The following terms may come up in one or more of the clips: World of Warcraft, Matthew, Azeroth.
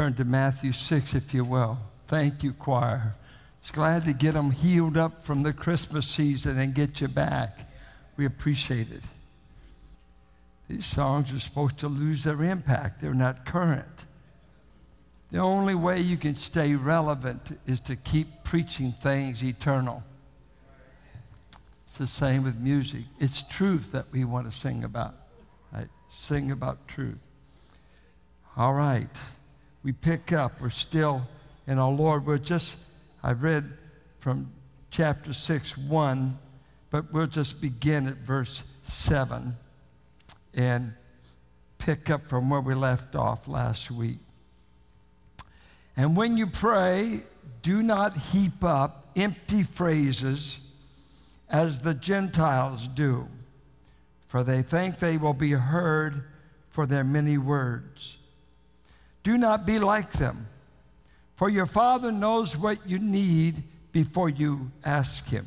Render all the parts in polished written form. Turn to Matthew 6, if you will. Thank you, choir. It's glad to get them healed up from the Christmas season and get you back. We appreciate it. These songs are supposed to lose their impact. They're not current. The only way you can stay relevant is to keep preaching things eternal. It's the same with music. It's truth that we want to sing about. Right? Sing about truth. All right. We pick up. We're still in our Lord. I read from chapter 6, 1, but we'll just begin at verse 7 and pick up from where we left off last week. And when you pray, do not heap up empty phrases as the Gentiles do, for they think they will be heard for their many words. Do not be like them, for your Father knows what you need before you ask Him.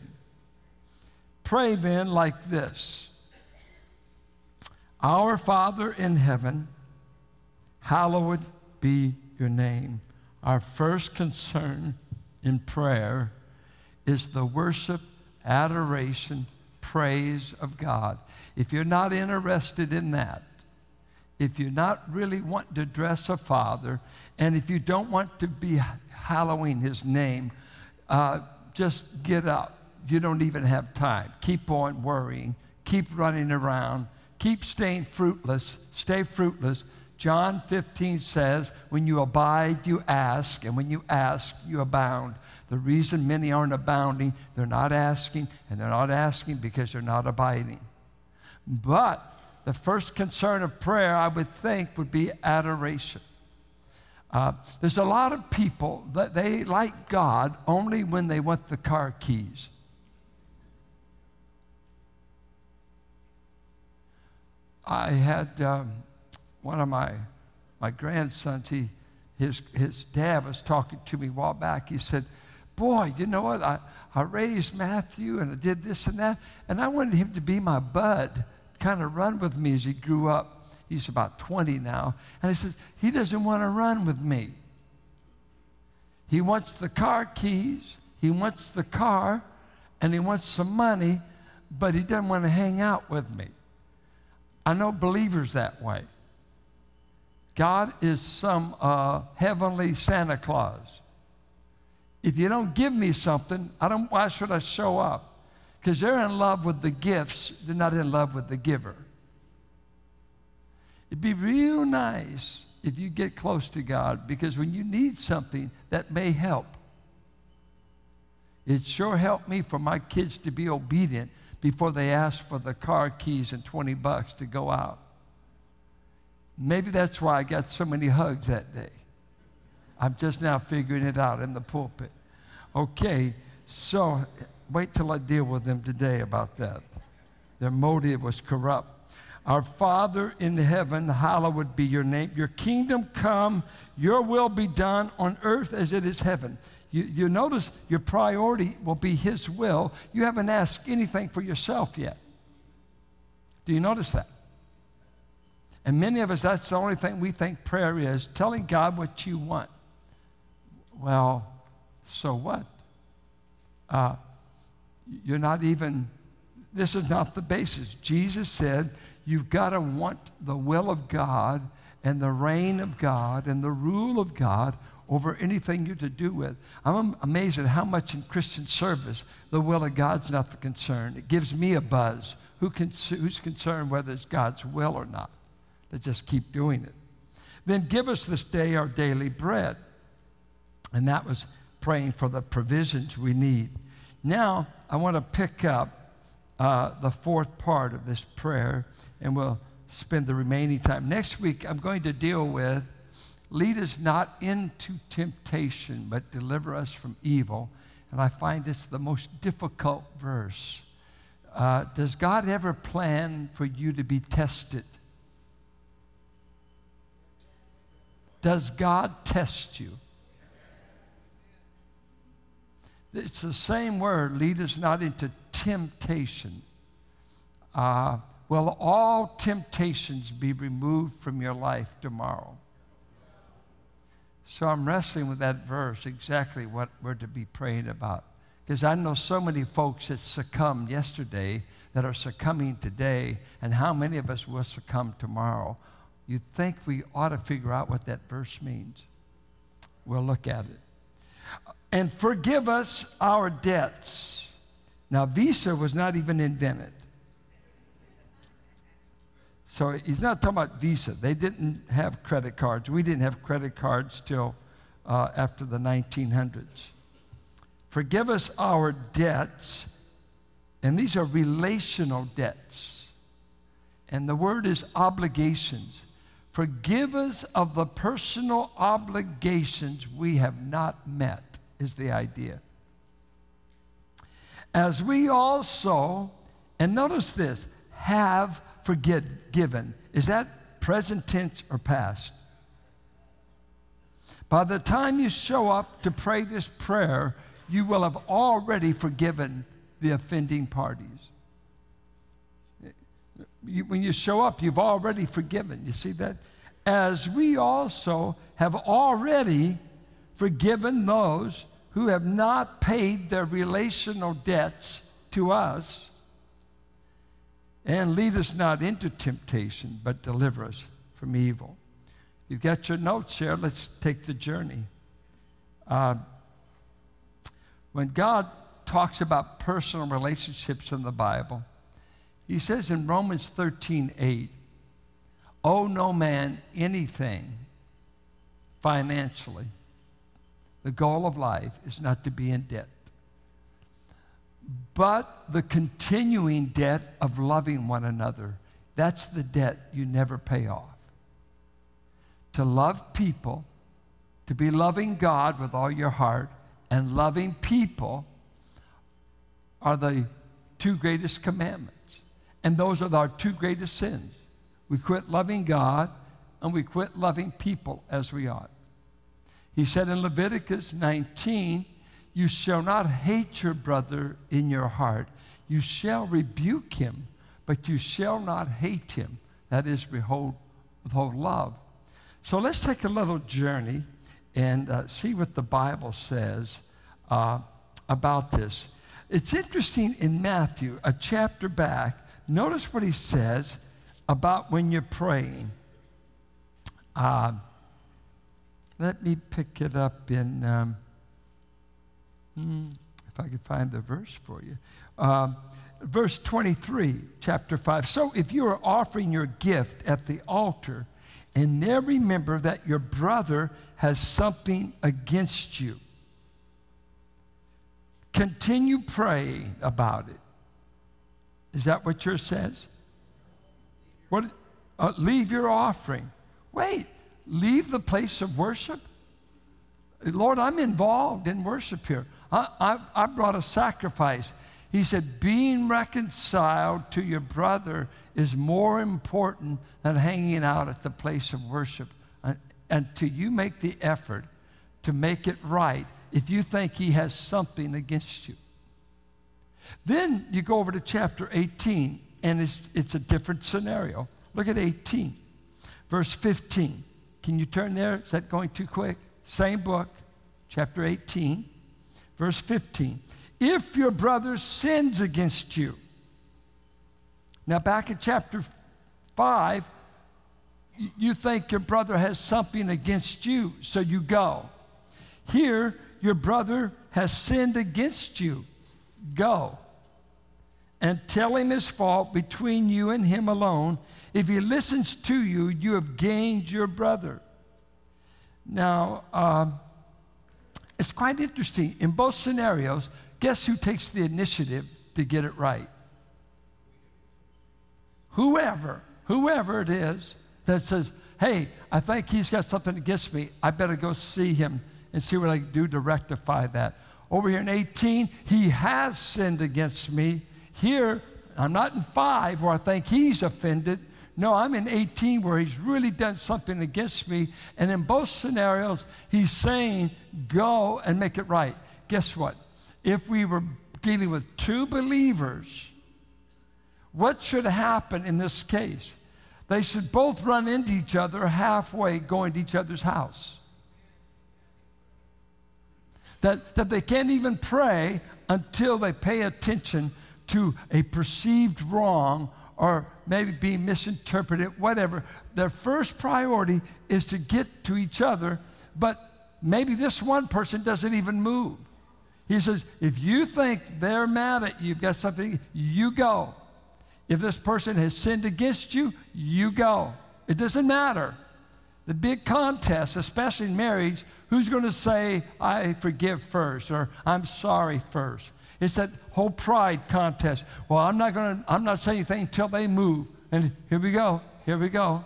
Pray then like this: Our Father in heaven, hallowed be your name. Our first concern in prayer is the worship, adoration, praise of God. If you're not interested in that, if you're not really wanting to dress a father, and if you don't want to be hallowing his name, just get up. You don't even have time. Keep on worrying. Keep running around. Keep staying fruitless. Stay fruitless. John 15 says, when you abide, you ask, and when you ask, you abound. The reason many aren't abounding, they're not asking, and they're not asking because they're not abiding. But the first concern of prayer, I would think, would be adoration. There's a lot of people that they like God only when they want the car keys. I had one of my grandsons, his dad was talking to me a while back. He said, boy, you know what, I raised Matthew and I did this and that, and I wanted him to be my bud, kind of run with me as he grew up. He's about 20 now. And he says, he doesn't want to run with me. He wants the car keys, he wants the car, and he wants some money, but he doesn't want to hang out with me. I know believers that way. God is some heavenly Santa Claus. If you don't give me something, why should I show up? Because they're in love with the gifts. They're not in love with the giver. It'd be real nice if you get close to God, because when you need something, that may help. It sure helped me for my kids to be obedient before they asked for the car keys and $20 to go out. Maybe that's why I got so many hugs that day. I'm just now figuring it out in the pulpit. Okay, so wait till I deal with them today about that. Their motive was corrupt. Our Father in heaven, hallowed be your name. Your kingdom come, your will be done on earth as it is heaven. You notice your priority will be His will. You haven't asked anything for yourself yet. Do you notice that? And many of us, that's the only thing we think prayer is, telling God what you want. Well, so what? You're not even, this is not the basis. Jesus said, you've got to want the will of God and the reign of God and the rule of God over anything you're to do with. I'm amazed at how much in Christian service the will of God's not the concern. It gives me a buzz. Who's concerned whether it's God's will or not? Let's just keep doing it. Then give us this day our daily bread. And that was praying for the provisions we need. Now, I want to pick up the fourth part of this prayer, and we'll spend the remaining time. Next week, I'm going to deal with, lead us not into temptation, but deliver us from evil. And I find it's the most difficult verse. Does God ever plan for you to be tested? Does God test you? It's the same word, lead us not into temptation. Will all temptations be removed from your life tomorrow? So I'm wrestling with that verse, exactly what we're to be praying about. Because I know so many folks that succumbed yesterday that are succumbing today, and how many of us will succumb tomorrow? You'd think we ought to figure out what that verse means. We'll look at it. And forgive us our debts. Now, Visa was not even invented. So he's not talking about Visa. They didn't have credit cards. We didn't have credit cards till after the 1900s. Forgive us our debts, and these are relational debts. And the word is obligations. Forgive us of the personal obligations we have not met, is the idea. As we also, and notice this, have forgiven. Is that present tense or past? By the time you show up to pray this prayer, you will have already forgiven the offending parties. When you show up, you've already forgiven. You see that? As we also have already forgiven those who have not paid their relational debts to us. And lead us not into temptation, but deliver us from evil. You've got your notes here. Let's take the journey. When God talks about personal relationships in the Bible, he says in Romans 13:8, owe no man anything financially. The goal of life is not to be in debt, but the continuing debt of loving one another. That's the debt you never pay off. To love people, to be loving God with all your heart, and loving people are the two greatest commandments. And those are our two greatest sins. We quit loving God and we quit loving people as we ought. He said in Leviticus 19, you shall not hate your brother in your heart. You shall rebuke him, but you shall not hate him. That is, withhold love. So let's take a little journey and see what the Bible says about this. It's interesting in Matthew, a chapter back, notice what he says about when you're praying. Let me pick it up in, if I could find the verse for you. Verse 23, chapter 5. So if you are offering your gift at the altar, and there remember that your brother has something against you, continue praying about it. Is that what yours says? What? Leave your offering. Wait, leave the place of worship? Lord, I'm involved in worship here. I brought a sacrifice. He said, being reconciled to your brother is more important than hanging out at the place of worship until you make the effort to make it right if you think he has something against you. Then you go over to chapter 18, and it's a different scenario. Look at 18, verse 15. Can you turn there? Is that going too quick? Same book, chapter 18, verse 15. If your brother sins against you. Now back in chapter 5, you think your brother has something against you, so you go. Here, your brother has sinned against you. Go and tell him his fault between you and him alone. If he listens to you, you have gained your brother. Now, it's quite interesting. In both scenarios, guess who takes the initiative to get it right? Whoever it is that says, hey, I think he's got something against me. I better go see him and see what I can do to rectify that. Over here in 18, he has sinned against me. Here, I'm not in 5 where I think he's offended. No, I'm in 18 where he's really done something against me. And in both scenarios, he's saying, go and make it right. Guess what? If we were dealing with two believers, what should happen in this case? They should both run into each other halfway going to each other's house. that they can't even pray until they pay attention to a perceived wrong or maybe being misinterpreted, whatever. Their first priority is to get to each other, but maybe this one person doesn't even move. He says, if you think they're mad at you, you've got something, you go. If this person has sinned against you, you go. It doesn't matter. The big contest, especially in marriage, who's going to say, I forgive first, or I'm sorry first? It's that whole pride contest. Well, I'm not saying anything until they move. And here we go.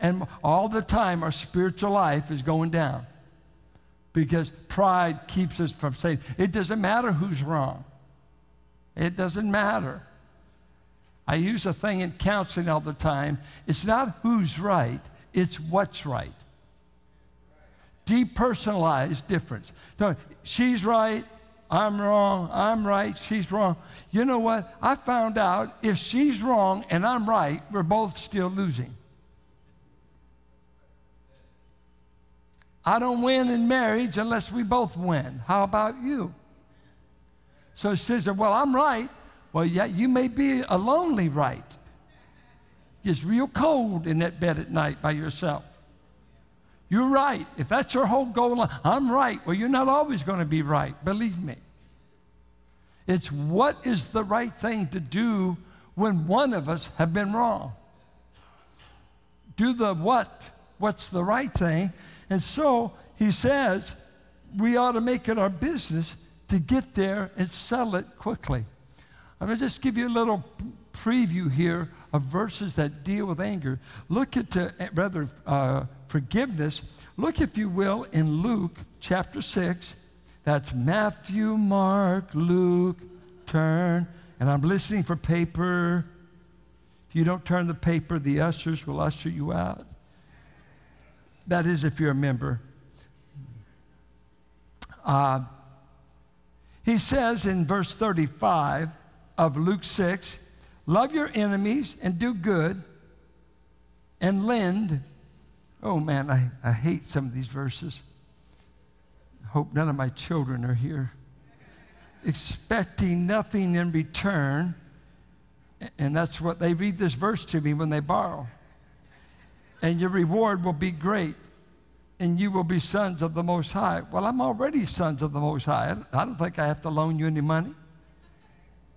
And all the time, our spiritual life is going down because pride keeps us from saying, it doesn't matter who's wrong. It doesn't matter. I use a thing in counseling all the time. It's not who's right, it's what's right. Depersonalized difference. She's right, I'm wrong, I'm right, she's wrong. You know what? I found out if she's wrong and I'm right, we're both still losing. I don't win in marriage unless we both win. How about you? So she says, well, I'm right. Well, yeah, you may be a lonely right. Gets real cold in that bed at night by yourself. You're right. If that's your whole goal, I'm right. Well, you're not always going to be right. Believe me. It's what is the right thing to do when one of us have been wrong. Do the what? What's the right thing? And so he says we ought to make it our business to get there and settle it quickly. I'm going to just give you a little preview here of verses that deal with anger. Look at, forgiveness. Look, if you will, in Luke chapter 6. That's Matthew, Mark, Luke, turn. And I'm listening for paper. If you don't turn the paper, the ushers will usher you out. That is, if you're a member. He says in verse 35, of Luke 6, love your enemies and do good and lend. Oh man, I hate some of these verses. I hope none of my children are here. Expecting nothing in return. And that's what they read this verse to me when they borrow. And your reward will be great, and you will be sons of the Most High. Well, I'm already sons of the Most High. I don't think I have to loan you any money.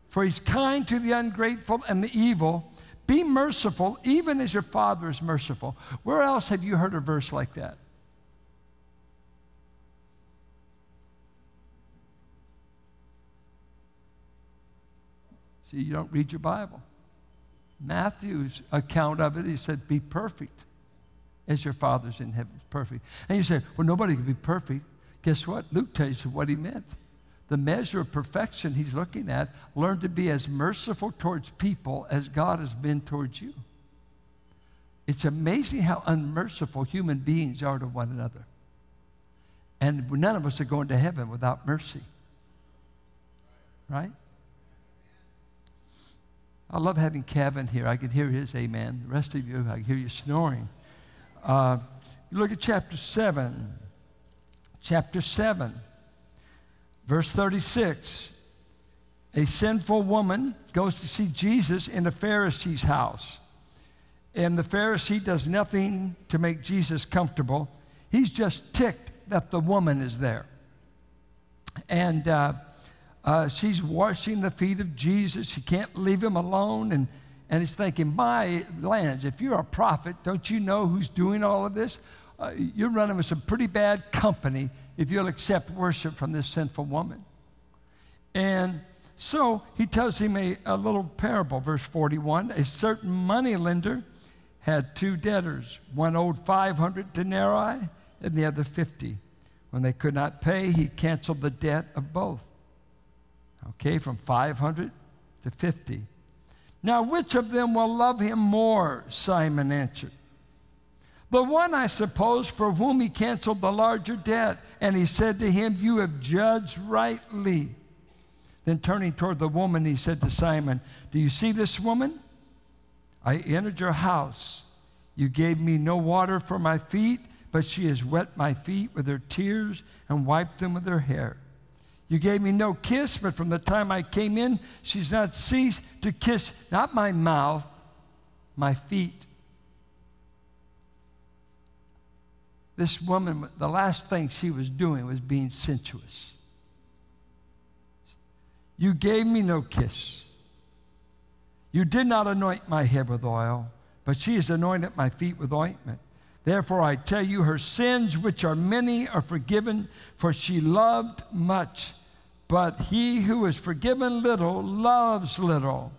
For he's kind to the ungrateful and the evil. Be merciful, even as your Father is merciful. Where else have you heard a verse like that? See, you don't read your Bible. Matthew's account of it, he said, be perfect as your Father's in heaven is perfect. And you say, well, nobody can be perfect. Guess what? Luke tells you what he meant. The measure of perfection he's looking at, learn to be as merciful towards people as God has been towards you. It's amazing how unmerciful human beings are to one another. And none of us are going to heaven without mercy. Right? I love having Kevin here. I can hear his amen. The rest of you, I can hear you snoring. Look at chapter 7. Chapter 7. Verse 36, a sinful woman goes to see Jesus in a Pharisee's house. And the Pharisee does nothing to make Jesus comfortable. He's just ticked that the woman is there. And she's washing the feet of Jesus. She can't leave him alone. And he's thinking, my lands, if you're a prophet, don't you know who's doing all of this? You're running with some pretty bad company if you'll accept worship from this sinful woman. And so he tells him a little parable, verse 41. A certain moneylender had two debtors. One owed 500 denarii and the other 50. When they could not pay, he canceled the debt of both. Okay, from 500 to 50. Now, which of them will love him more? Simon answered. The one, I suppose, for whom he canceled the larger debt. And he said to him, you have judged rightly. Then turning toward the woman, he said to Simon, do you see this woman? I entered your house. You gave me no water for my feet, but she has wet my feet with her tears and wiped them with her hair. You gave me no kiss, but from the time I came in, she's not ceased to kiss, not my mouth, my feet. This woman, the last thing she was doing was being sensuous. You gave me no kiss. You did not anoint my head with oil, but she has anointed my feet with ointment. Therefore, I tell you, her sins, which are many, are forgiven, for she loved much. But he who is forgiven little loves little.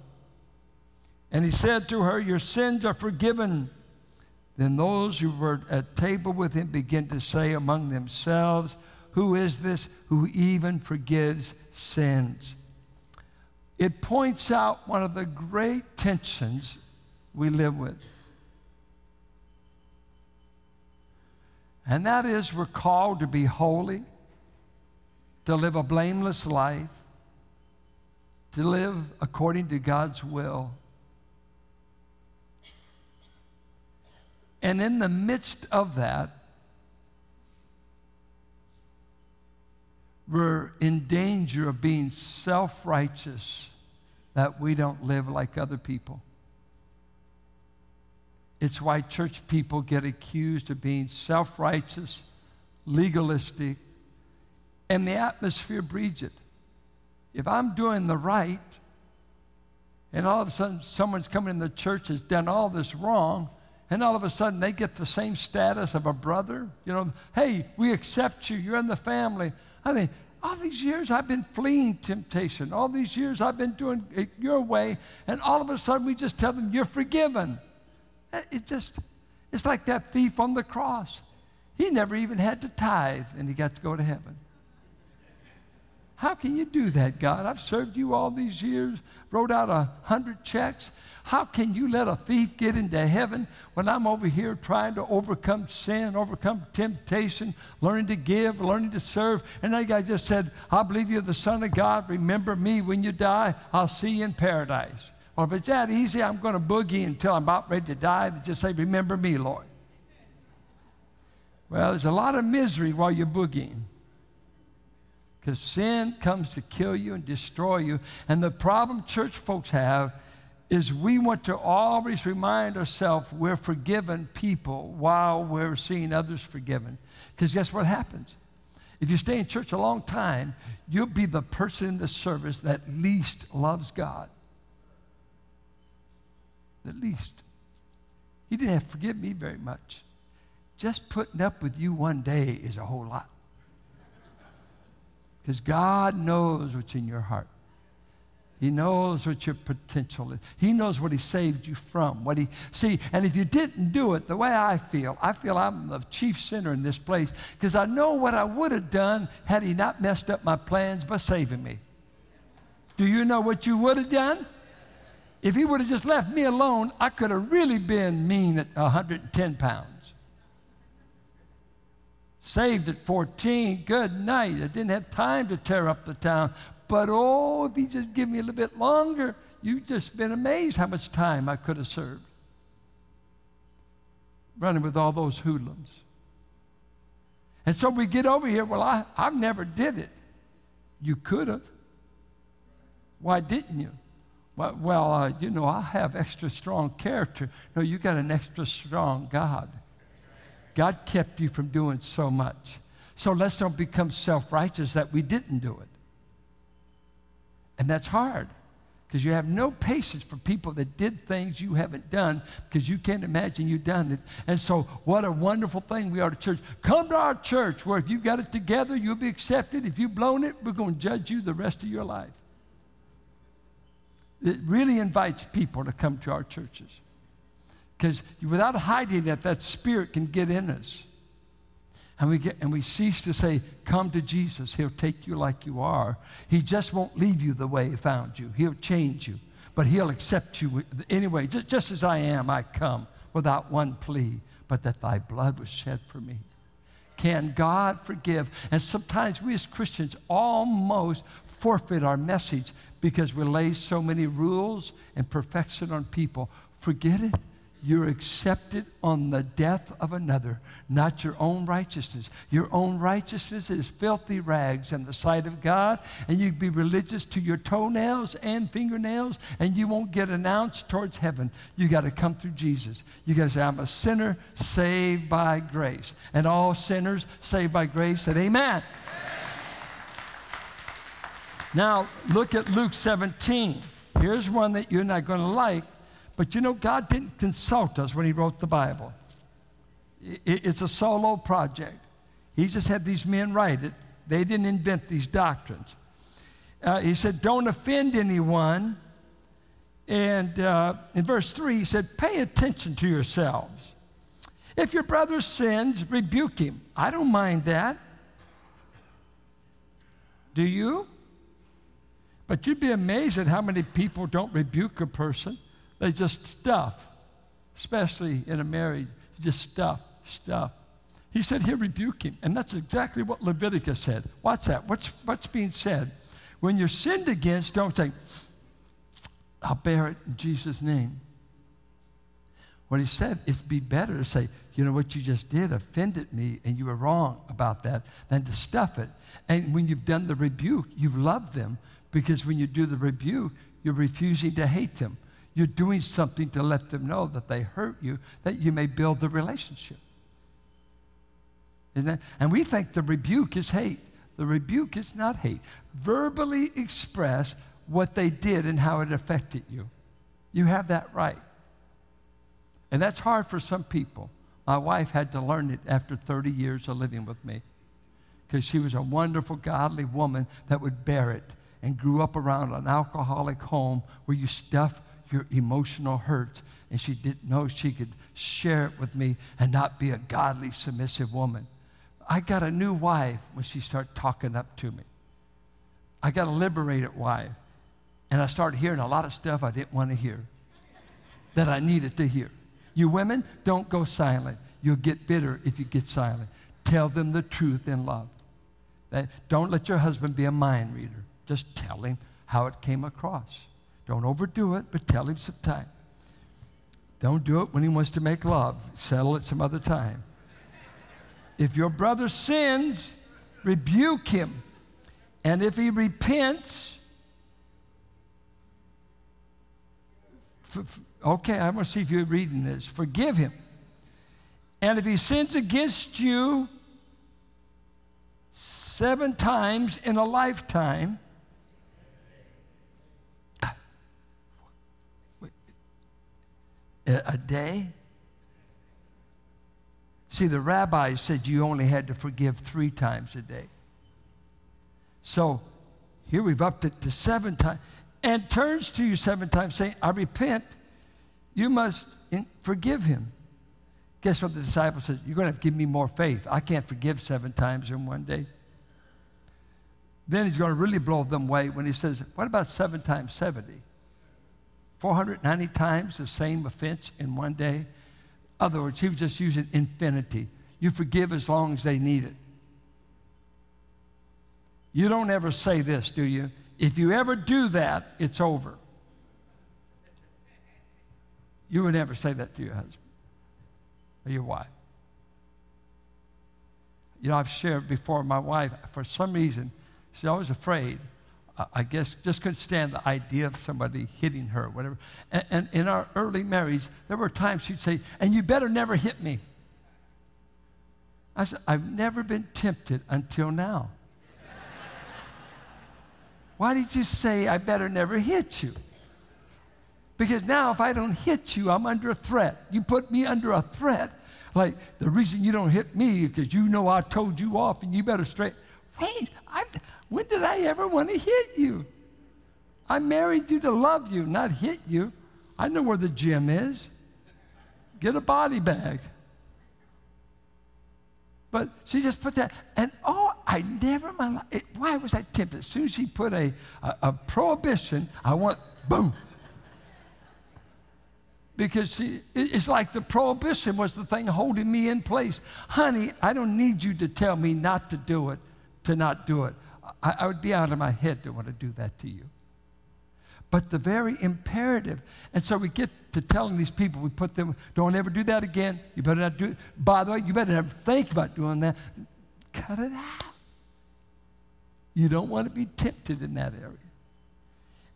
And he said to her, your sins are forgiven. Then those who were at table with him began to say among themselves, who is this who even forgives sins? It points out one of the great tensions we live with. And that is, we're called to be holy, to live a blameless life, to live according to God's will. And in the midst of that, we're in danger of being self-righteous, that we don't live like other people. It's why church people get accused of being self-righteous, legalistic, and the atmosphere breeds it. If I'm doing the right, and all of a sudden someone's coming in the church has done all this wrong, and all of a sudden they get the same status of a brother, you know, hey, we accept you, you're in the family. I mean, all these years I've been fleeing temptation. All these years I've been doing it your way, and all of a sudden we just tell them, you're forgiven. It's like that thief on the cross. He never even had to tithe, and he got to go to heaven. How can you do that, God? I've served you all these years, wrote out 100 checks. How can you let a thief get into heaven when I'm over here trying to overcome sin, overcome temptation, learning to give, learning to serve? And that guy just said, I believe you're the Son of God. Remember me when you die. I'll see you in paradise. Or if it's that easy, I'm going to boogie until I'm about ready to die. Just say, remember me, Lord. Well, there's a lot of misery while you're boogieing, because sin comes to kill you and destroy you. And the problem church folks have is we want to always remind ourselves we're forgiven people while we're seeing others forgiven. Because guess what happens? If you stay in church a long time, you'll be the person in the service that least loves God. At least. He didn't have to forgive me very much. Just putting up with you one day is a whole lot. Because God knows what's in your heart. He knows what your potential is. He knows what he saved you from. And if you didn't do it, the way I feel I'm the chief sinner in this place, because I know what I would have done had he not messed up my plans by saving me. Do you know what you would have done? If he would have just left me alone, I could have really been mean at 110 pounds. Saved at 14, good night. I didn't have time to tear up the town. But oh, if he just give me a little bit longer, you've just been amazed how much time I could have served. Running with all those hoodlums. And so we get over here, well, I never did it. You could have. Why didn't you? Well, I have extra strong character. No, you got an extra strong God. God kept you from doing so much. So let's not become self-righteous that we didn't do it. And that's hard, because you have no patience for people that did things you haven't done, because you can't imagine you've done it. And so what a wonderful thing we are to church. Come to our church, where if you've got it together, you'll be accepted. If you've blown it, we're going to judge you the rest of your life. It really invites people to come to our churches, because without hiding it, that spirit can get in us. And we cease to say, come to Jesus. He'll take you like you are. He just won't leave you the way he found you. He'll change you, but he'll accept you anyway. Just as I am, I come without one plea, but that thy blood was shed for me. Can God forgive? And sometimes we as Christians almost forfeit our message because we lay so many rules and perfection on people. Forget it. You're accepted on the death of another, not your own righteousness. Your own righteousness is filthy rags in the sight of God, and you can be religious to your toenails and fingernails, and you won't get an ounce towards heaven. You got to come through Jesus. You got to say, I'm a sinner saved by grace. And all sinners saved by grace said amen. Now, look at Luke 17. Here's one that you're not going to like. But you know, God didn't consult us when he wrote the Bible. It's a solo project. He just had these men write it. They didn't invent these doctrines. He said, don't offend anyone. And in verse 3, he said, pay attention to yourselves. If your brother sins, rebuke him. I don't mind that. Do you? But you'd be amazed at how many people don't rebuke a person. They just stuff, especially in a marriage, just stuff. He said he'll rebuke him, and that's exactly what Leviticus said. Watch that. What's being said? When you're sinned against, don't say, I'll bear it in Jesus' name. What he said, it'd be better to say, you know, what you just did offended me, and you were wrong about that, than to stuff it. And when you've done the rebuke, you've loved them, because when you do the rebuke, you're refusing to hate them. You're doing something to let them know that they hurt you, that you may build the relationship. Isn't that? And we think the rebuke is hate. The rebuke is not hate. Verbally express what they did and how it affected you. You have that right. And that's hard for some people. My wife had to learn it after 30 years of living with me, because she was a wonderful, godly woman that would bear it, and grew up around an alcoholic home where you stuff your emotional hurt, and she didn't know she could share it with me and not be a godly, submissive woman. I got a new wife when she started talking up to me. I got a liberated wife, and I started hearing a lot of stuff I didn't want to hear that I needed to hear. You women, don't go silent. You'll get bitter if you get silent. Tell them the truth in love. Don't let your husband be a mind reader. Just tell him how it came across. Don't overdo it, but tell him some time. Don't do it when he wants to make love. Settle it some other time. If your brother sins, rebuke him. And if he repents, okay, I'm going to see if you're reading this. Forgive him. And if he sins against you 7 times in a lifetime, a day? See, the rabbis said you only had to forgive 3 times a day. So here we've upped it to 7 times. And turns to you 7 times saying, I repent. You must forgive him. Guess what the disciple said? You're going to have to give me more faith. I can't forgive 7 times in one day. Then he's going to really blow them away when he says, what about 7 times 70? 490 times the same offense in one day. In other words, he was just using infinity. You forgive as long as they need it. You don't ever say this, do you? If you ever do that, it's over. You would never say that to your husband or your wife. You know, I've shared before, my wife, for some reason, she's always afraid. I guess just couldn't stand the idea of somebody hitting her or whatever. And in our early marriage, there were times she'd say, and you better never hit me. I said, I've never been tempted until now. Why did you say I better never hit you? Because now if I don't hit you, I'm under a threat. You put me under a threat. Like, the reason you don't hit me is because you know I told you off and you better straighten. Wait, when did I ever want to hit you? I married you to love you, not hit you. I know where the gym is. Get a body bag. But she just put that, and oh, I never in my life, why was I tempted? As soon as she put a prohibition, I went, boom. Because it's like the prohibition was the thing holding me in place. Honey, I don't need you to tell me not to do it. I would be out of my head to want to do that to you. but the very imperative. And so we get to telling these people, we put them, don't ever do that again. You better not do it. By the way, you better never think about doing that. Cut it out. You don't want to be tempted in that area.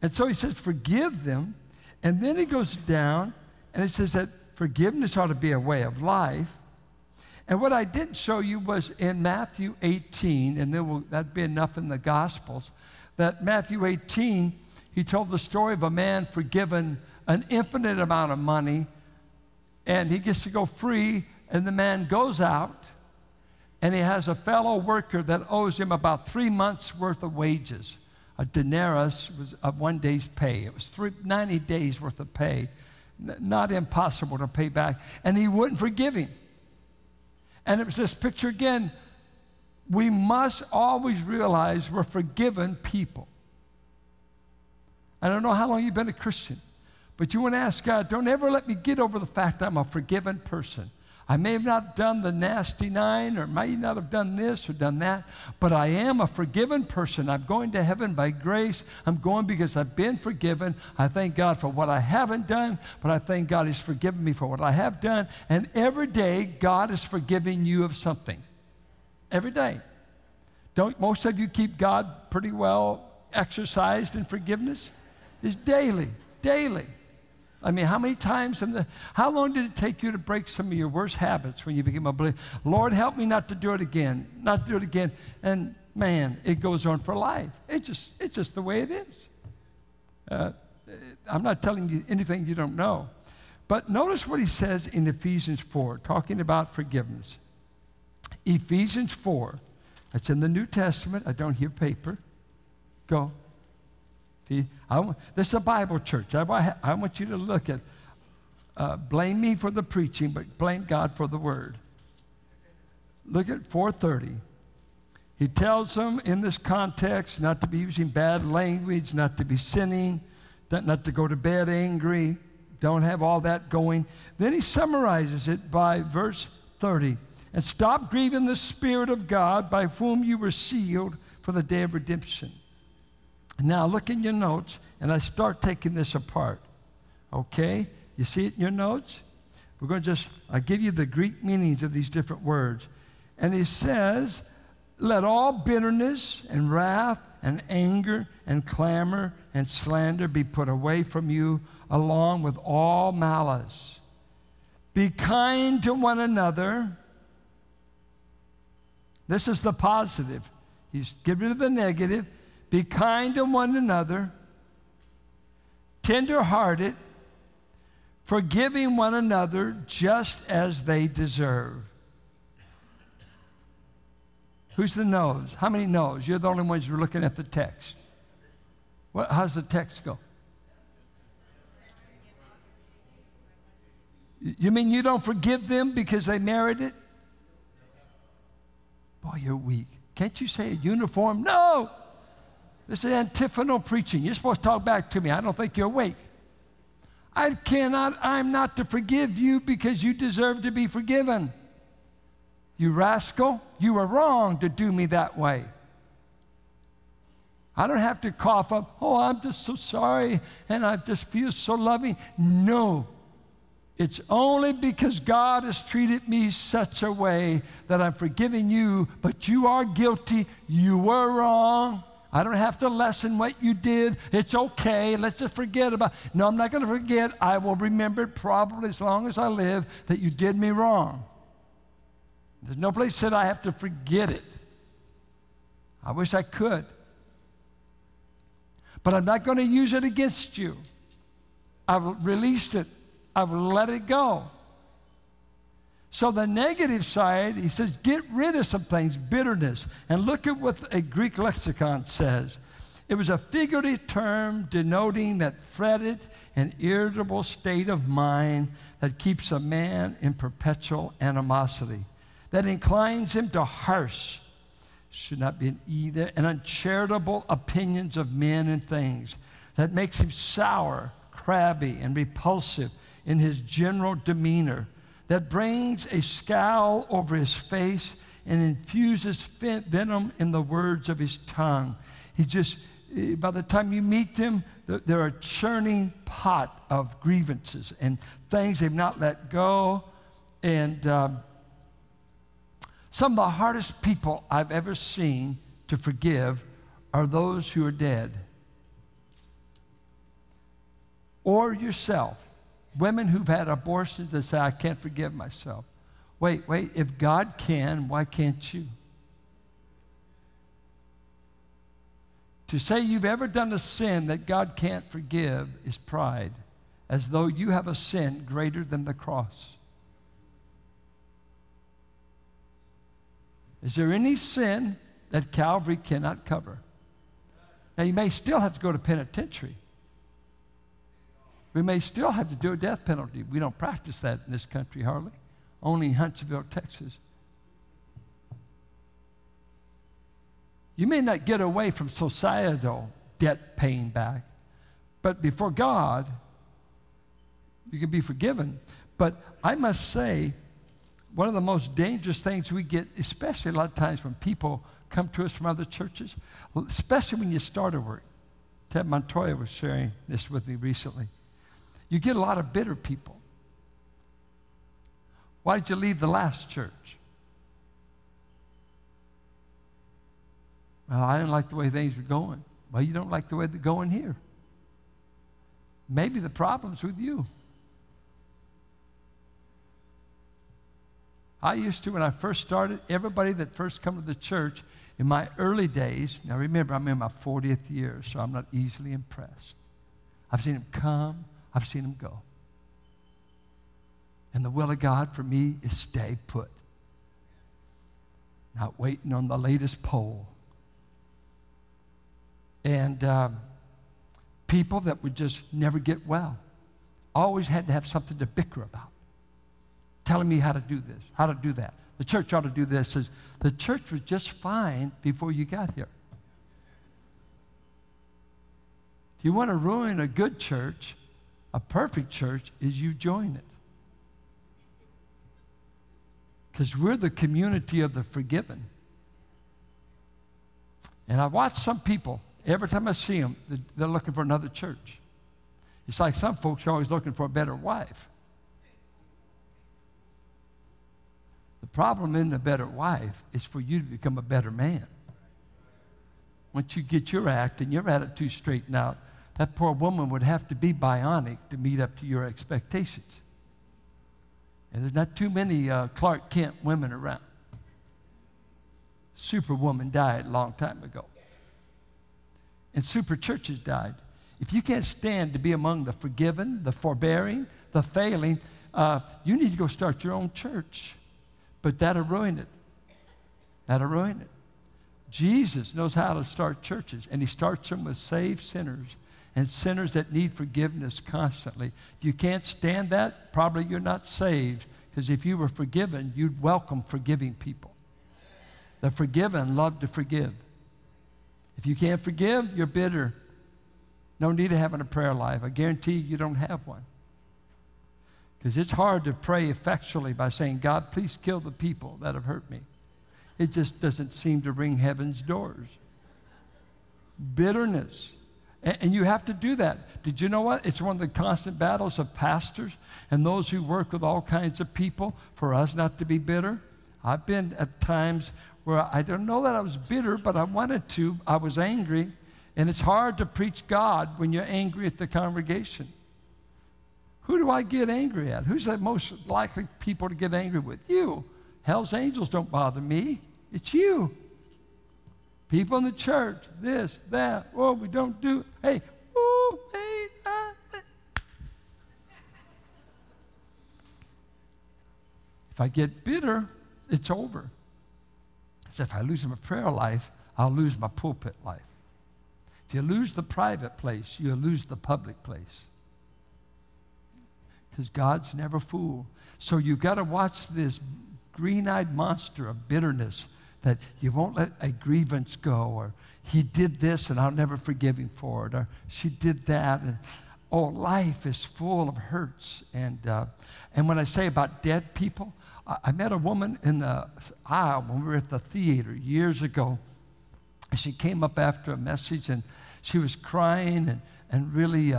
And so he says, forgive them. And then he goes down, and it says that forgiveness ought to be a way of life. And what I didn't show you was in Matthew 18, and then that'd be enough in the Gospels, that Matthew 18, he told the story of a man forgiven an infinite amount of money, and he gets to go free, and the man goes out, and he has a fellow worker that owes him about 3 months' worth of wages. A denarius was one day's pay. It was 90 days' worth of pay. Not impossible to pay back. And he wouldn't forgive him. And it was this picture again. We must always realize we're forgiven people. I don't know how long you've been a Christian, but you want to ask God, don't ever let me get over the fact I'm a forgiven person. I may have not done the nasty nine, or may not have done this or done that, but I am a forgiven person. I'm going to heaven by grace. I'm going because I've been forgiven. I thank God for what I haven't done, but I thank God He's forgiven me for what I have done. And every day, God is forgiving you of something. Every day. Don't most of you keep God pretty well exercised in forgiveness? It's daily, daily. I mean, how many times, how long did it take you to break some of your worst habits when you became a believer? Lord, help me not to do it again, not to do it again. And man, it goes on for life. It's just the way it is. I'm not telling you anything you don't know. But notice what he says in Ephesians 4, talking about forgiveness. Ephesians 4, that's in the New Testament. I don't hear paper. Go. This is a Bible church. I want you to look at, blame me for the preaching, but blame God for the word. Look at 4:30. He tells them in this context not to be using bad language, not to be sinning, not to go to bed angry, don't have all that going. Then he summarizes it by verse 30. And stop grieving the Spirit of God by whom you were sealed for the day of redemption. Now, look in your notes, and I start taking this apart, okay? You see it in your notes? We're going to I give you the Greek meanings of these different words. And he says, let all bitterness and wrath and anger and clamor and slander be put away from you, along with all malice. Be kind to one another. This is the positive. He's getting rid of the negative. Be kind to one another, tender-hearted, forgiving one another just as they deserve. Who's the knows? How many knows? You're the only ones who are looking at the text. How's the text go? You mean you don't forgive them because they merit it? Boy, you're weak. Can't you say a uniform? No! This is antiphonal preaching. You're supposed to talk back to me. I don't think you're awake. I'm not to forgive you because you deserve to be forgiven. You rascal, you were wrong to do me that way. I don't have to cough up, oh, I'm just so sorry, and I just feel so loving. No, it's only because God has treated me such a way that I'm forgiving you, but you are guilty, you were wrong. I don't have to lessen what you did. It's okay. Let's just forget about it. No, I'm not going to forget. I will remember probably as long as I live that you did me wrong. There's no place that I have to forget it. I wish I could. But I'm not going to use it against you. I've released it. I've let it go. So the negative side, he says, get rid of some things, bitterness. And look at what a Greek lexicon says. It was a figurative term denoting that fretted and irritable state of mind that keeps a man in perpetual animosity, that inclines him to harsh, should not be an E there, and uncharitable opinions of men and things, that makes him sour, crabby, and repulsive in his general demeanor, that brings a scowl over his face and infuses venom in the words of his tongue. He just by the time you meet them, they're a churning pot of grievances and things they've not let go. And some of the hardest people I've ever seen to forgive are those who are dead. Or yourself. Women who've had abortions that say, I can't forgive myself. Wait, if God can, why can't you? To say you've ever done a sin that God can't forgive is pride, as though you have a sin greater than the cross. Is there any sin that Calvary cannot cover? Now, you may still have to go to penitentiary. We may still have to do a death penalty. We don't practice that in this country hardly, only in Huntsville, Texas. You may not get away from societal debt paying back, but before God, you can be forgiven. But I must say, one of the most dangerous things we get, especially a lot of times when people come to us from other churches, especially when you start a work. Ted Montoya was sharing this with me recently. You get a lot of bitter people. Why did you leave the last church? Well, I didn't like the way things were going. Well, you don't like the way they're going here. Maybe the problem's with you. I used to, when I first started, everybody that first come to the church in my early days, now remember, I'm in my 40th year, so I'm not easily impressed. I've seen them come, I've seen them go. And the will of God for me is stay put. Not waiting on the latest poll. And people that would just never get well. Always had to have something to bicker about. Telling me how to do this, how to do that. The church ought to do this. Says, the church was just fine before you got here. If you want to ruin a good church, a perfect church, is you join it. Because we're the community of the forgiven. And I watch some people, every time I see them, they're looking for another church. It's like some folks are always looking for a better wife. The problem in a better wife is for you to become a better man. Once you get your act and your attitude straightened out, that poor woman would have to be bionic to meet up to your expectations. And there's not too many Clark Kent women around. Superwoman died a long time ago. And super churches died. If you can't stand to be among the forgiven, the forbearing, the failing, you need to go start your own church. But that'll ruin it. That'll ruin it. Jesus knows how to start churches, and he starts them with saved sinners and sinners that need forgiveness constantly. If you can't stand that, probably you're not saved, because if you were forgiven, you'd welcome forgiving people. The forgiven love to forgive. If you can't forgive, you're bitter. No need of having a prayer life. I guarantee you don't have one. Because it's hard to pray effectually by saying, God, please kill the people that have hurt me. It just doesn't seem to ring heaven's doors. Bitterness. And you have to do that. Did you know what? It's one of the constant battles of pastors and those who work with all kinds of people for us not to be bitter. I've been at times where I don't know that I was bitter, but I wanted to. I was angry. And it's hard to preach God when you're angry at the congregation. Who do I get angry at? Who's the most likely people to get angry with? You. Hell's angels don't bother me. It's you. People in the church, this, that, oh, we don't do it. Hey, ooh, hey, If I get bitter, it's over. So if I lose my prayer life, I'll lose my pulpit life. If you lose the private place, you'll lose the public place. Because God's never fooled. So you've got to watch this green-eyed monster of bitterness that you won't let a grievance go, or he did this and I'll never forgive him for it, or she did that. And oh, life is full of hurts. And when I say about dead people, I met a woman in the aisle when we were at the theater years ago. she came up after a message, and she was crying and really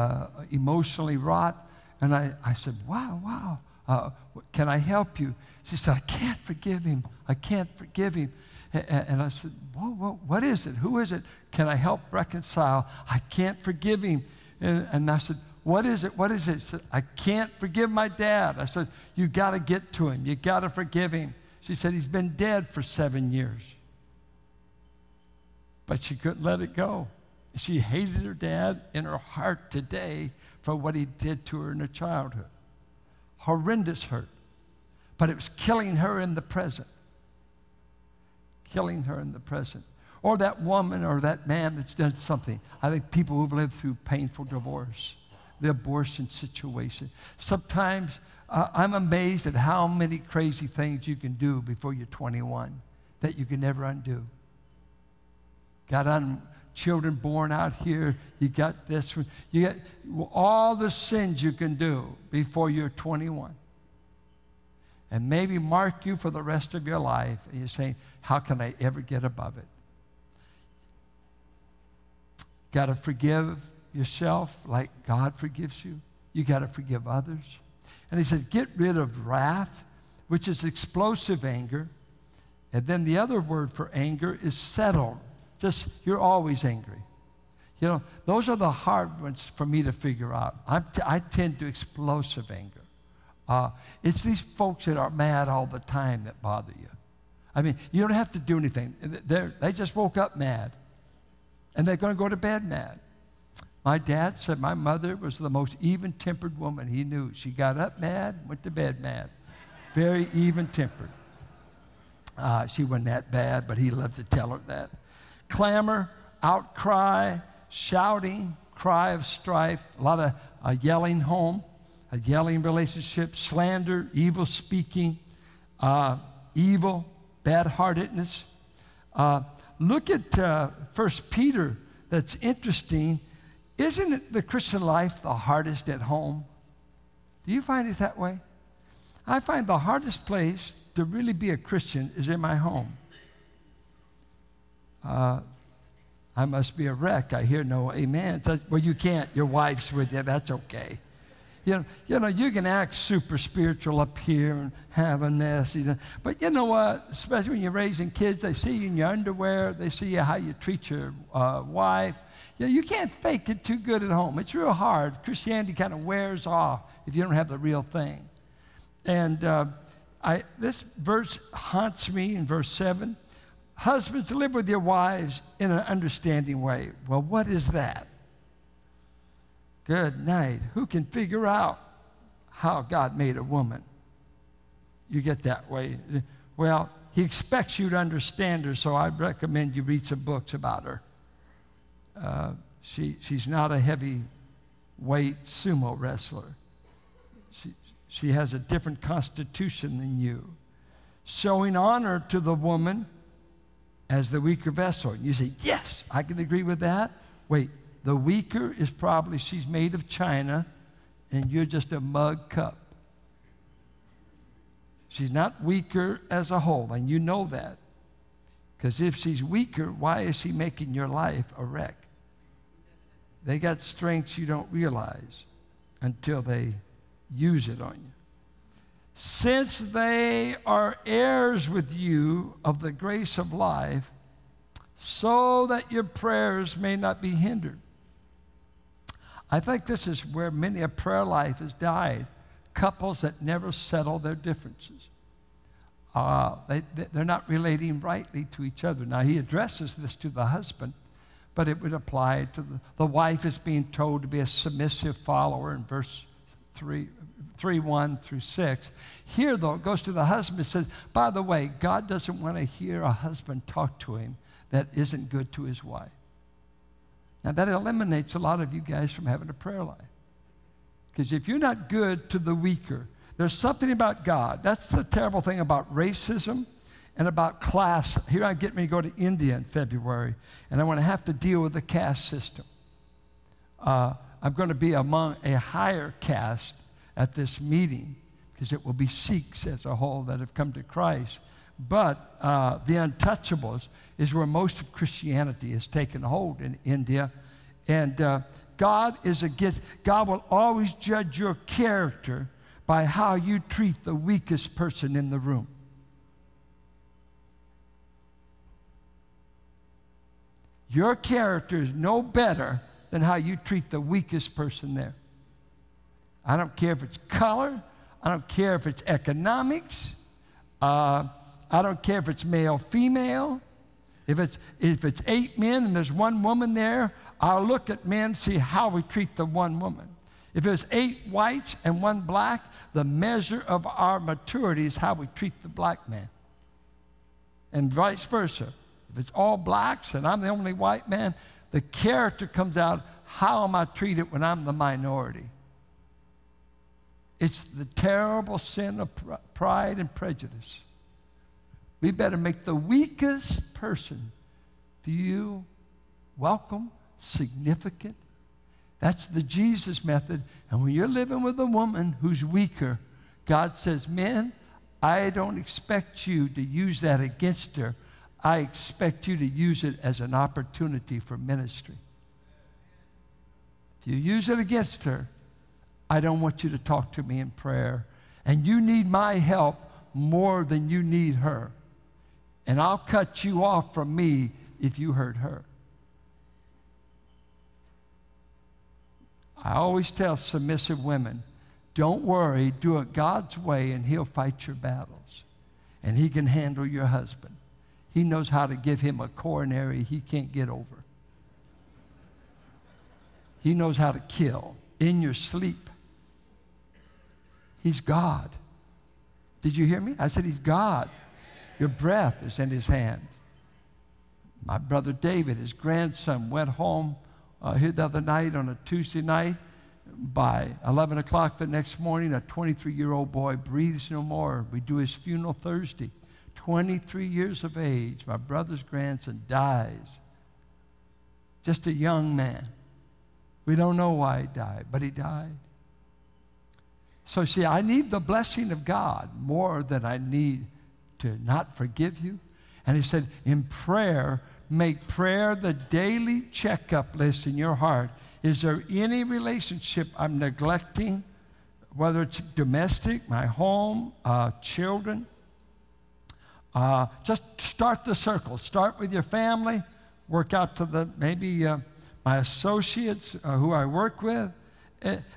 emotionally wrought. And I said, wow, can I help you? She said, I can't forgive him. And I said, whoa, what is it? Who is it? Can I help reconcile? I can't forgive him. And I said, what is it? She said, I can't forgive my dad. I said, you got to get to him. You got to forgive him. She said, he's been dead for 7 years. But she couldn't let it go. She hated her dad in her heart today for what he did to her in her childhood. Horrendous hurt. But it was killing her in the present. Or that woman or that man that's done something. I think people who've lived through painful divorce, the abortion situation. Sometimes I'm amazed at how many crazy things you can do before you're 21 that you can never undo. Children born out here, you got this one. You got all the sins you can do before you're 21. And maybe mark you for the rest of your life. And you're saying, how can I ever get above it? Got to forgive yourself like God forgives you. You got to forgive others. And he said, get rid of wrath, which is explosive anger. And then the other word for anger is settled. Just, you're always angry. You know, those are the hard ones for me to figure out. I tend to explosive anger. It's these folks that are mad all the time that bother you. I mean, you don't have to do anything. They just woke up mad. And they're going to go to bed mad. My dad said my mother was the most even-tempered woman he knew. She got up mad, went to bed mad. Very even-tempered. She wasn't that bad, but he loved to tell her that. Clamor, outcry, shouting, cry of strife, a lot of yelling home, a yelling relationship, slander, evil speaking, evil, bad-heartedness. Look at 1 Peter. That's interesting. Isn't it the Christian life the hardest at home? Do you find it that way? I find the hardest place to really be a Christian is in my home. I must be a wreck. I hear no amen. Well, you can't. Your wife's with you. That's okay. You know, you can act super spiritual up here and have a mess. You know. But you know what? Especially when you're raising kids, they see you in your underwear. They see you how you treat your wife. You can't fake it too good at home. It's real hard. Christianity kind of wears off if you don't have the real thing. And this verse haunts me in verse 7. Husbands, live with your wives in an understanding way. Well, what is that? Good night. Who can figure out how God made a woman? You get that way. Well, he expects you to understand her, so I recommend you read some books about her. She's not a heavyweight sumo wrestler. She has a different constitution than you. Showing honor to the woman as the weaker vessel. You say, yes, I can agree with that. Wait, the weaker is probably she's made of china and you're just a mug cup. She's not weaker as a whole, and you know that. Because if she's weaker, why is she making your life a wreck? They got strengths you don't realize until they use it on you. Since they are heirs with you of the grace of life, so that your prayers may not be hindered. I think this is where many a prayer life has died. Couples that never settle their differences. They're not relating rightly to each other. Now, he addresses this to the husband, but it would apply to the wife is being told to be a submissive follower in verse 3:1-6. Here, though, it goes to the husband. It says, by the way, God doesn't want to hear a husband talk to him that isn't good to his wife. Now, that eliminates a lot of you guys from having a prayer life. Because if you're not good to the weaker, there's something about God. That's the terrible thing about racism and about class. Here I get me to go to India in February, and I'm going to have to deal with the caste system. I'm going to be among a higher caste at this meeting because it will be Sikhs as a whole that have come to Christ. But the untouchables is where most of Christianity has taken hold in India. And God is against, God will always judge your character by how you treat the weakest person in the room. Your character is no better than how you treat the weakest person there. I don't care if it's color. I don't care if it's economics. I don't care if it's male, female. If it's 8 men and there's 1 woman there, I'll look at men, see how we treat the 1 woman. If there's 8 whites and 1 black, the measure of our maturity is how we treat the black man. And vice versa. If it's all blacks and I'm the only white man, the character comes out, how am I treated when I'm the minority? It's the terrible sin of pride and prejudice. We better make the weakest person feel welcome, significant. That's the Jesus method. And when you're living with a woman who's weaker, God says, men, I don't expect you to use that against her. I expect you to use it as an opportunity for ministry. If you use it against her, I don't want you to talk to me in prayer. And you need my help more than you need her. And I'll cut you off from me if you hurt her. I always tell submissive women, don't worry, do it God's way and he'll fight your battles. And he can handle your husband. He knows how to give him a coronary he can't get over. He knows how to kill in your sleep. He's God. Did you hear me? I said he's God. Your breath is in his hand. My brother David, his grandson, went home here the other night on a Tuesday night. By 11 o'clock the next morning, a 23-year-old boy breathes no more. We do his funeral Thursday. 23 years of age, my brother's grandson dies. Just a young man. We don't know why he died, but he died. So see, I need the blessing of God more than I need to not forgive you. And he said, in prayer, make prayer the daily checkup list in your heart. Is there any relationship I'm neglecting, whether it's domestic, my home, children? Just start the circle. Start with your family, work out to the maybe my associates who I work with.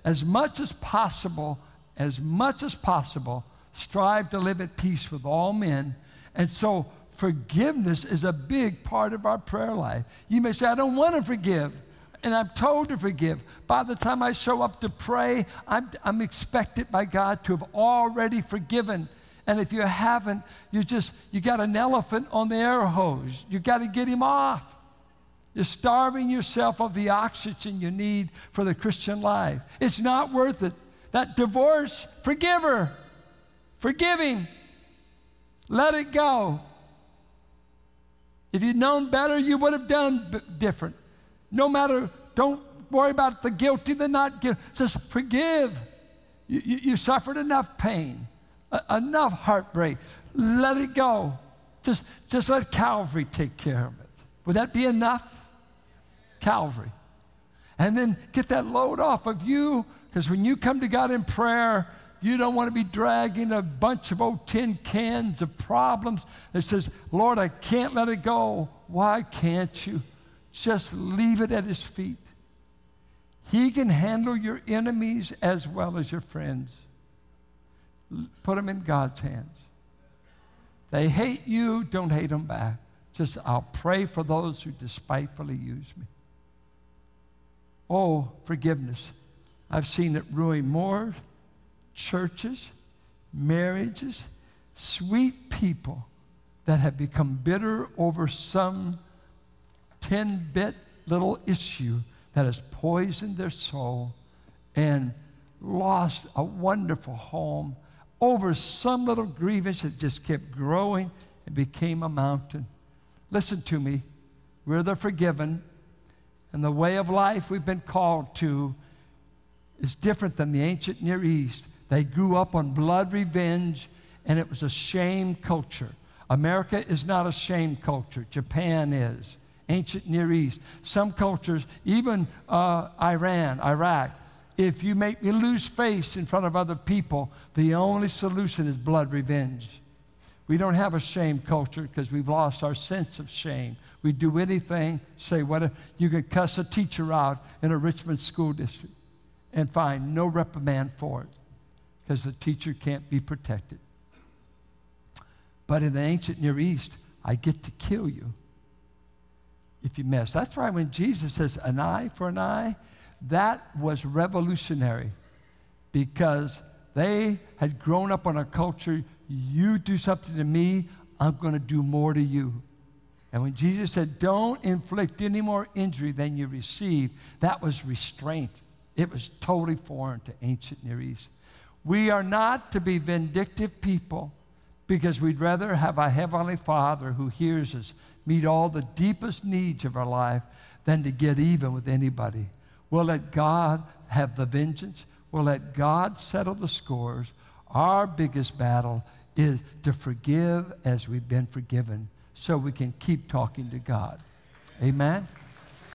As much as possible, strive to live at peace with all men. And so forgiveness is a big part of our prayer life. You may say, I don't want to forgive, and I'm told to forgive. By the time I show up to pray, I'm expected by God to have already forgiven. And if you haven't, you got an elephant on the air hose. You got to get him off. You're starving yourself of the oxygen you need for the Christian life. It's not worth it. That divorce, forgive her. Forgive him. Let it go. If you'd known better, you would have done different. No matter, don't worry about the guilty, the not guilty. Just forgive. You suffered enough pain. Enough heartbreak. Let it go. Just let Calvary take care of it. Would that be enough? Calvary. And then get that load off of you, because when you come to God in prayer, you don't want to be dragging a bunch of old tin cans of problems that says, Lord, I can't let it go. Why can't you? Just leave it at his feet. He can handle your enemies as well as your friends. Put them in God's hands. They hate you, don't hate them back. Just, I'll pray for those who despitefully use me. Oh, forgiveness. I've seen it ruin more churches, marriages, sweet people that have become bitter over some 10-bit little issue that has poisoned their soul and lost a wonderful home over some little grievance that just kept growing and became a mountain. Listen to me. We're the forgiven, and the way of life we've been called to is different than the ancient Near East. They grew up on blood revenge, and it was a shame culture, America is not a shame culture. Japan is. Ancient Near East. Some cultures, even Iran, Iraq, if you make me lose face in front of other people, the only solution is blood revenge. We don't have a shame culture because we've lost our sense of shame. We do anything, say whatever. You could cuss a teacher out in a Richmond school district and find no reprimand for it because the teacher can't be protected. But in the ancient Near East, I get to kill you if you mess. That's why when Jesus says an eye for an eye, that was revolutionary because they had grown up on a culture, you do something to me, I'm going to do more to you. And when Jesus said, don't inflict any more injury than you receive, that was restraint. It was totally foreign to ancient Near East. We are not to be vindictive people because we'd rather have our Heavenly Father who hears us meet all the deepest needs of our life than to get even with anybody. We'll let God have the vengeance. We'll let God settle the scores. Our biggest battle is to forgive as we've been forgiven so we can keep talking to God. Amen?